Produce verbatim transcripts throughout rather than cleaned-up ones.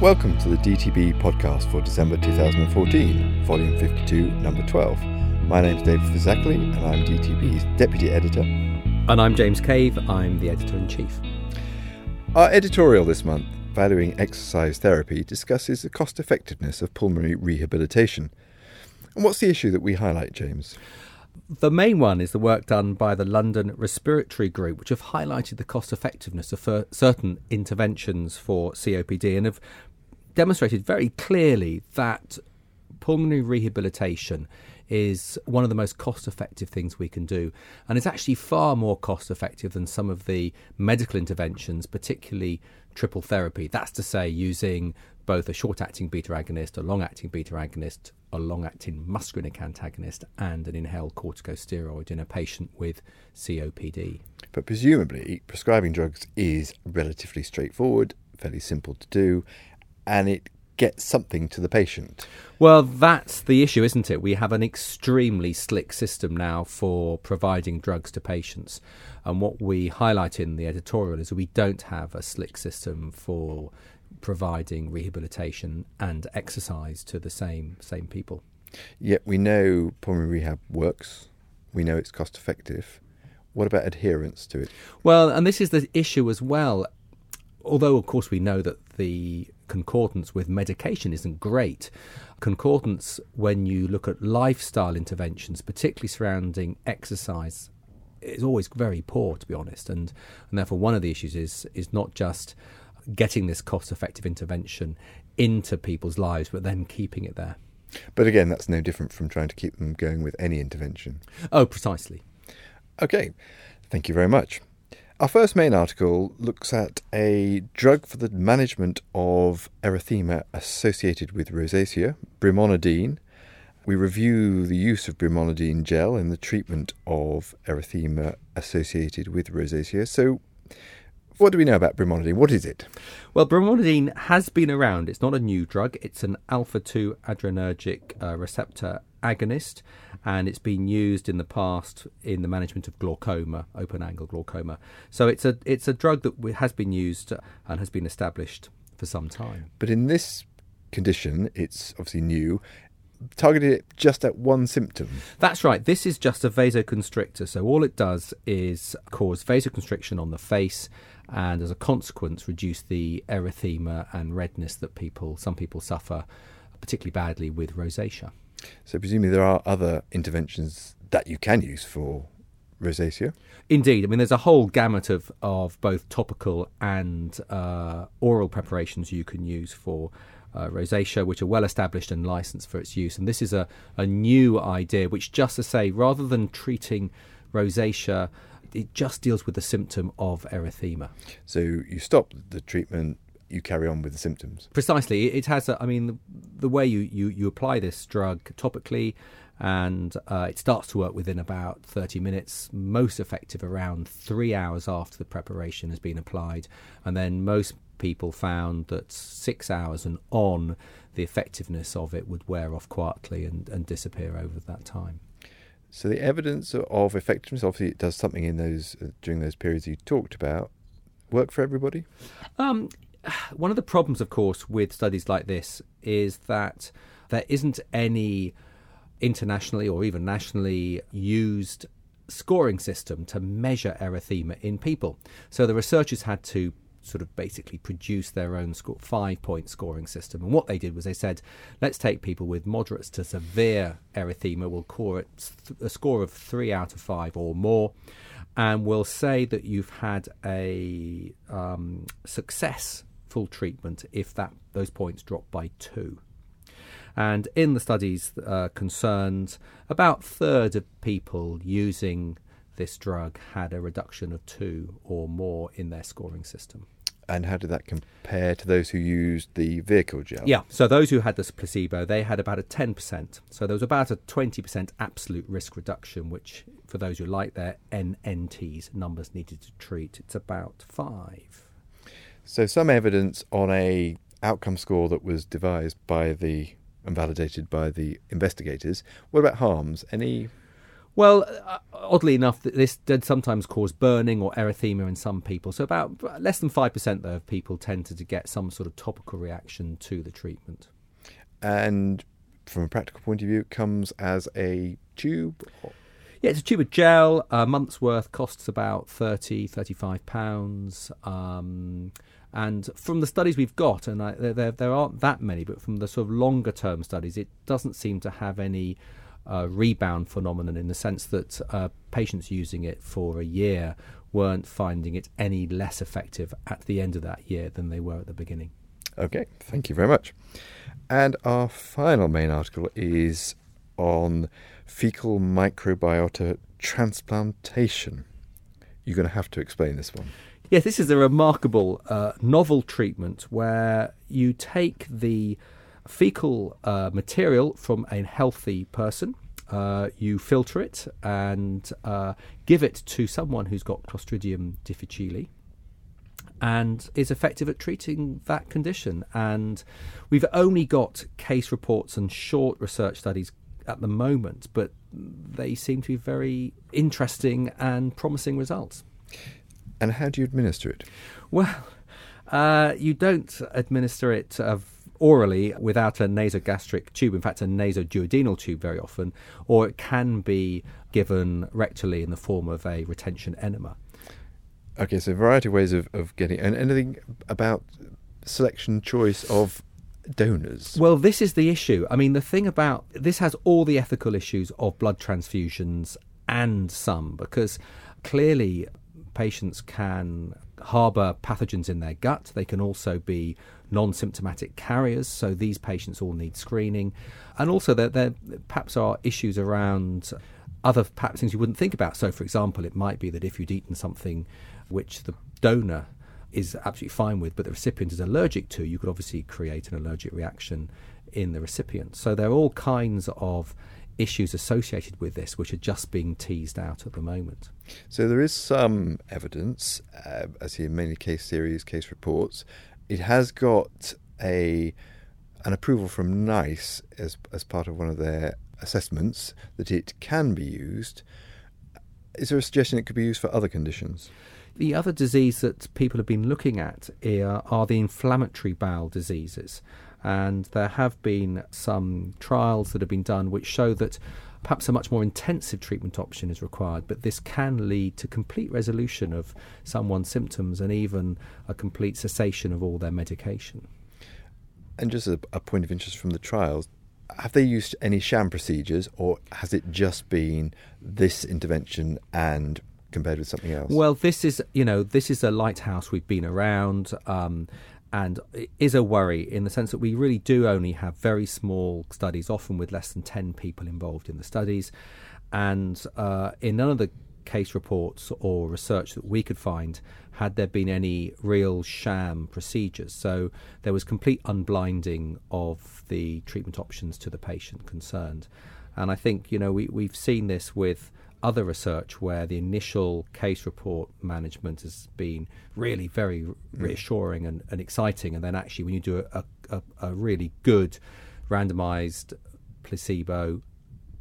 Welcome to the D T B podcast for December two thousand fourteen, volume fifty-two, number twelve. My name's David Fizackley and I'm D T B's deputy editor. And I'm James Cave, I'm the editor-in-chief. Our editorial this month, Valuing Exercise Therapy, discusses the cost-effectiveness of pulmonary rehabilitation. And what's the issue that we highlight, James? The main one is the work done by the London Respiratory Group, which have highlighted the cost-effectiveness of certain interventions for C O P D and have demonstrated very clearly that pulmonary rehabilitation is one of the most cost-effective things we can do. And it's actually far more cost-effective than some of the medical interventions, particularly triple therapy. That's to say, using both a short-acting beta agonist, a long-acting beta agonist, a long-acting muscarinic antagonist, and an inhaled corticosteroid in a patient with C O P D. But presumably, prescribing drugs is relatively straightforward, fairly simple to do, and it gets something to the patient. Well, that's the issue, isn't it? We have an extremely slick system now for providing drugs to patients. And what we highlight in the editorial is we don't have a slick system for providing rehabilitation and exercise to the same same people. Yet we know pulmonary rehab works. We know it's cost effective. What about adherence to it? Well, and this is the issue as well. Although, of course, we know that the concordance with medication isn't great. Concordance, when you look at lifestyle interventions, particularly surrounding exercise, is always very poor, to be honest. And, and therefore, one of the issues is is not just getting this cost-effective intervention into people's lives, but then keeping it there. But again, that's no different from trying to keep them going with any intervention. Oh, precisely. Okay, thank you very much. Our first main article looks at a drug for the management of erythema associated with rosacea, brimonidine. We review the use of brimonidine gel in the treatment of erythema associated with rosacea. So what do we know about brimonidine? What is it? Well, brimonidine has been around. It's not a new drug. It's an alpha two adrenergic uh, receptor agonist, and it's been used in the past in the management of glaucoma, open angle glaucoma. So it's a it's a drug that has been used and has been established for some time. But in this condition, it's obviously new, targeted it just at one symptom. That's right. This is just a vasoconstrictor. So all it does is cause vasoconstriction on the face and as a consequence reduce the erythema and redness that people some people suffer particularly badly with rosacea. So presumably there are other interventions that you can use for rosacea? Indeed. I mean, there's a whole gamut of, of both topical and uh, oral preparations you can use for uh, rosacea, which are well established and licensed for its use. And this is a, a new idea, which just to say, rather than treating rosacea, it just deals with the symptom of erythema. So you stop the treatment, you carry on with the symptoms. Precisely. It has, a, I mean, the, the way you, you, you apply this drug topically, and uh, it starts to work within about thirty minutes, most effective around three hours after the preparation has been applied. And then most people found that six hours and on, the effectiveness of it would wear off quietly and, and disappear over that time. So the evidence of effectiveness, obviously it does something in those uh, during those periods you talked about, work for everybody? Um. One of the problems, of course, with studies like this is that there isn't any internationally or even nationally used scoring system to measure erythema in people. So the researchers had to sort of basically produce their own score, five-point scoring system. And what they did was they said, let's take people with moderate to severe erythema. We'll call it a score of three out of five or more. And we'll say that you've had a um, success full treatment if that those points drop by two. And in the studies uh, concerned, about a third of people using this drug had a reduction of two or more in their scoring system. And how did that compare to those who used the vehicle gel? Yeah, so those who had this placebo, they had about a ten percent. So there was about a twenty percent absolute risk reduction, which for those who like their N N Ts, numbers needed to treat, it's about five. So some evidence on a outcome score that was devised by the and validated by the investigators. What about harms? Any? Well, uh, oddly enough, this did sometimes cause burning or erythema in some people. So about less than five percent though, of people tended to get some sort of topical reaction to the treatment. And from a practical point of view, it comes as a tube? Or- Yeah, it's a tube of gel. A month's worth costs about thirty, thirty-five pounds. Um, and from the studies we've got, and I, there, there aren't that many, but from the sort of longer term studies, it doesn't seem to have any uh, rebound phenomenon in the sense that uh, patients using it for a year weren't finding it any less effective at the end of that year than they were at the beginning. Okay, thank you very much. And our final main article is on fecal microbiota transplantation. You're going to have to explain this one. Yes, this is a remarkable uh, novel treatment where you take the fecal uh, material from a healthy person, uh, you filter it and uh, give it to someone who's got Clostridium difficile and is effective at treating that condition. And we've only got case reports and short research studies at the moment, but they seem to be very interesting and promising results. And how do you administer it? Well, uh, you don't administer it uh, orally without a nasogastric tube, in fact a nasoduodenal tube very often, or it can be given rectally in the form of a retention enema. Okay, so a variety of ways of, of getting, and anything about selection choice of donors? Well, this is the issue. I mean, the thing about this has all the ethical issues of blood transfusions and some, because clearly patients can harbour pathogens in their gut. They can also be non-symptomatic carriers, so these patients all need screening. And also there, there perhaps are issues around other perhaps things you wouldn't think about. So, for example, it might be that if you'd eaten something which the donor is absolutely fine with, but the recipient is allergic to, you could obviously create an allergic reaction in the recipient. So there are all kinds of issues associated with this which are just being teased out at the moment. So there is some evidence, uh, as here mainly case series, case reports. It has got a an approval from NICE as as part of one of their assessments that it can be used. Is there a suggestion it could be used for other conditions? The other disease that people have been looking at here are the inflammatory bowel diseases. And there have been some trials that have been done which show that perhaps a much more intensive treatment option is required, but this can lead to complete resolution of someone's symptoms and even a complete cessation of all their medication. And just a, a point of interest from the trials, have they used any sham procedures, or has it just been this intervention and compared with something else? Well, this is, you know, this is a lighthouse we've been around, um, and it is a worry in the sense that we really do only have very small studies, often with less than ten people involved in the studies. And uh, in none of the case reports or research that we could find had there been any real sham procedures. So there was complete unblinding of the treatment options to the patient concerned. And I think, you know, we, we've seen this with other research where the initial case report management has been really very reassuring and, and exciting, and then actually when you do a, a, a really good randomised placebo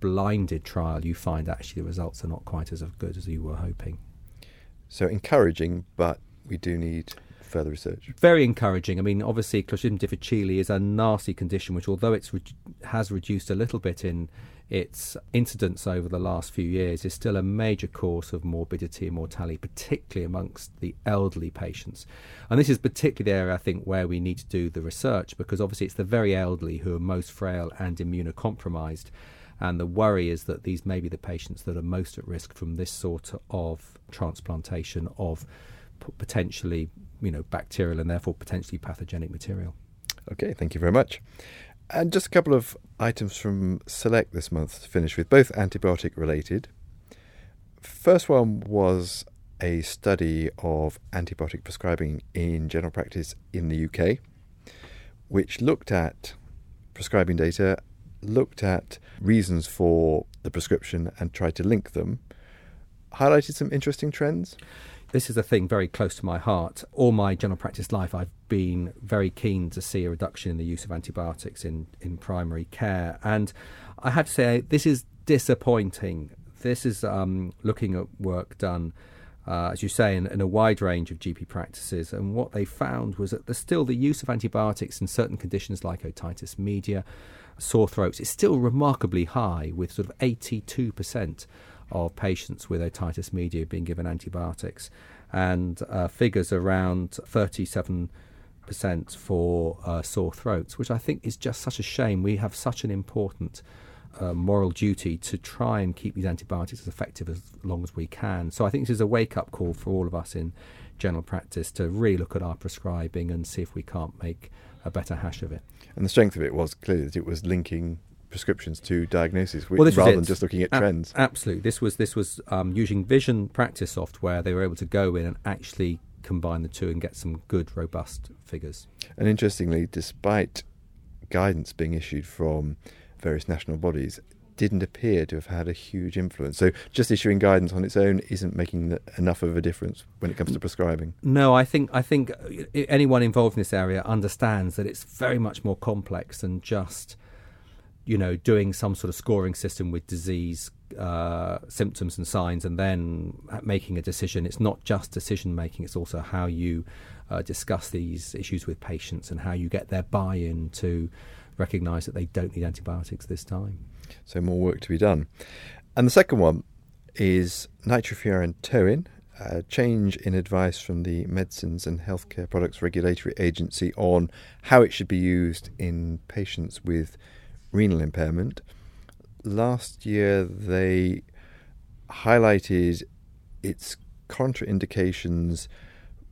blinded trial, you find actually the results are not quite as good as you were hoping. So encouraging, but we do need further research. Very encouraging. I mean, obviously Clostridium difficile is a nasty condition which, although it's re- has reduced a little bit in its incidence over the last few years, is still a major cause of morbidity and mortality, particularly amongst the elderly patients. And this is particularly the area, I think, where we need to do the research, because obviously it's the very elderly who are most frail and immunocompromised. And the worry is that these may be the patients that are most at risk from this sort of transplantation of p- potentially, you know, bacterial and therefore potentially pathogenic material. Okay, thank you very much. And just a couple of items from Select this month to finish with, both antibiotic related. First one was a study of antibiotic prescribing in general practice in the U K, which looked at prescribing data, looked at reasons for the prescription and tried to link them, highlighted some interesting trends. This is a thing very close to my heart. All my general practice life, I've been very keen to see a reduction in the use of antibiotics in, in primary care. And I have to say, this is disappointing, this is um, looking at work done, uh, as you say, in, in a wide range of G P practices. And what they found was that there's still the use of antibiotics in certain conditions like otitis media, sore throats, is still remarkably high, with sort of eighty-two percent of patients with otitis media being given antibiotics, and uh, figures around thirty-seven percent for uh, sore throats, which I think is just such a shame. We have such an important uh, moral duty to try and keep these antibiotics as effective as long as we can. So I think this is a wake-up call for all of us in general practice to really look at our prescribing and see if we can't make a better hash of it. And the strength of it was clearly that it was linking prescriptions to diagnosis, well, rather than just looking at a- trends. Absolutely. This was this was um, using vision practice software. They were able to go in and actually combine the two and get some good, robust figures. And interestingly, despite guidance being issued from various national bodies, didn't appear to have had a huge influence. So just issuing guidance on its own isn't making the, enough of a difference when it comes to prescribing. No, I think I think anyone involved in this area understands that it's very much more complex than just, you know, doing some sort of scoring system with disease uh, symptoms and signs and then making a decision. It's not just decision making, it's also how you uh, discuss these issues with patients and how you get their buy-in to recognise that they don't need antibiotics this time. So more work to be done. And the second one is nitrofurantoin, a change in advice from the Medicines and Healthcare Products Regulatory Agency on how it should be used in patients with renal impairment. Last year they highlighted its contraindications,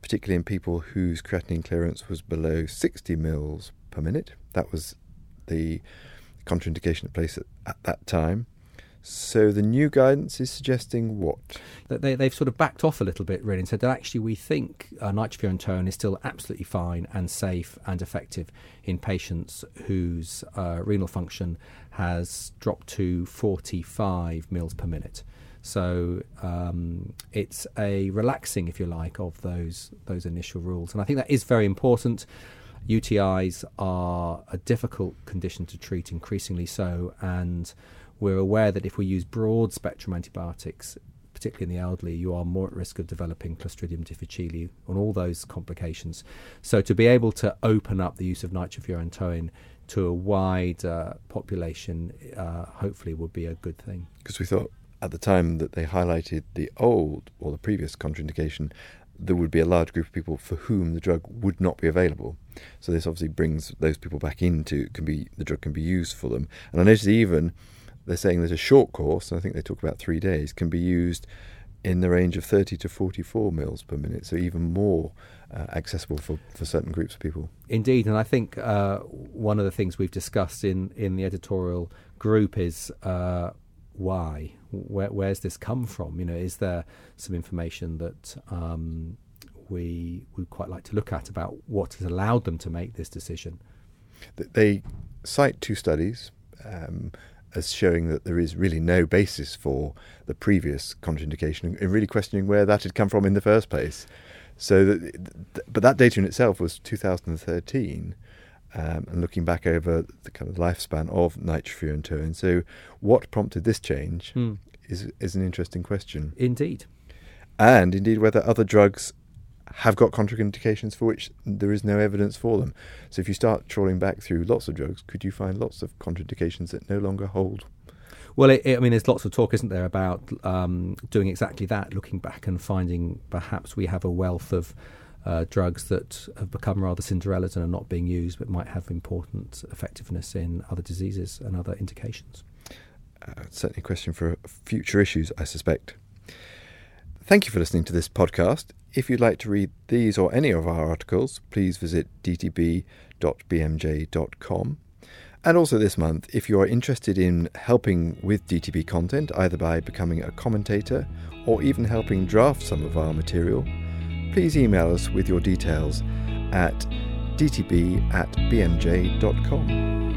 particularly in people whose creatinine clearance was below sixty milliliters per minute. That was the contraindication in place at, at that time. So the new guidance is suggesting what? That they, they've sort of backed off a little bit, really, and said that actually we think uh, nitrofurantoin is still absolutely fine and safe and effective in patients whose uh, renal function has dropped to forty-five milliliters per minute. So um, it's a relaxing, if you like, of those those initial rules. And I think that is very important. U T Is are a difficult condition to treat, increasingly so, and we're aware that if we use broad-spectrum antibiotics, particularly in the elderly, you are more at risk of developing Clostridium difficile and all those complications. So to be able to open up the use of nitrofurantoin to a wide uh, population uh, hopefully would be a good thing. Because we thought at the time that they highlighted the old or the previous contraindication, there would be a large group of people for whom the drug would not be available. So this obviously brings those people back into, can be the drug can be used for them. And I noticed even they're saying that a short course, and I think they talk about three days, can be used in the range of thirty to forty-four milliliters per minute, so even more uh, accessible for, for certain groups of people. Indeed, and I think uh, one of the things we've discussed in, in the editorial group is uh, why? Where, where's this come from? You know, is there some information that um, we would quite like to look at about what has allowed them to make this decision? They cite two studies um, as showing that there is really no basis for the previous contraindication and really questioning where that had come from in the first place. So, that, but that data in itself was two thousand thirteen. Um, and looking back over the kind of lifespan of nitrofurantoin. So what prompted this change mm. is is an interesting question. Indeed. And indeed whether other drugs have got contraindications for which there is no evidence for them. So if you start trawling back through lots of drugs, could you find lots of contraindications that no longer hold? Well, it, it, I mean, there's lots of talk, isn't there, about um, doing exactly that, looking back and finding perhaps we have a wealth of Uh, drugs that have become rather Cinderellas and are not being used but might have important effectiveness in other diseases and other indications. Uh, certainly a question for future issues, I suspect. Thank you for listening to this podcast. If you'd like to read these or any of our articles, please visit d t b dot b m j dot com. And also this month, if you are interested in helping with D T B content, either by becoming a commentator or even helping draft some of our material, please email us with your details at d t b at b m j dot com.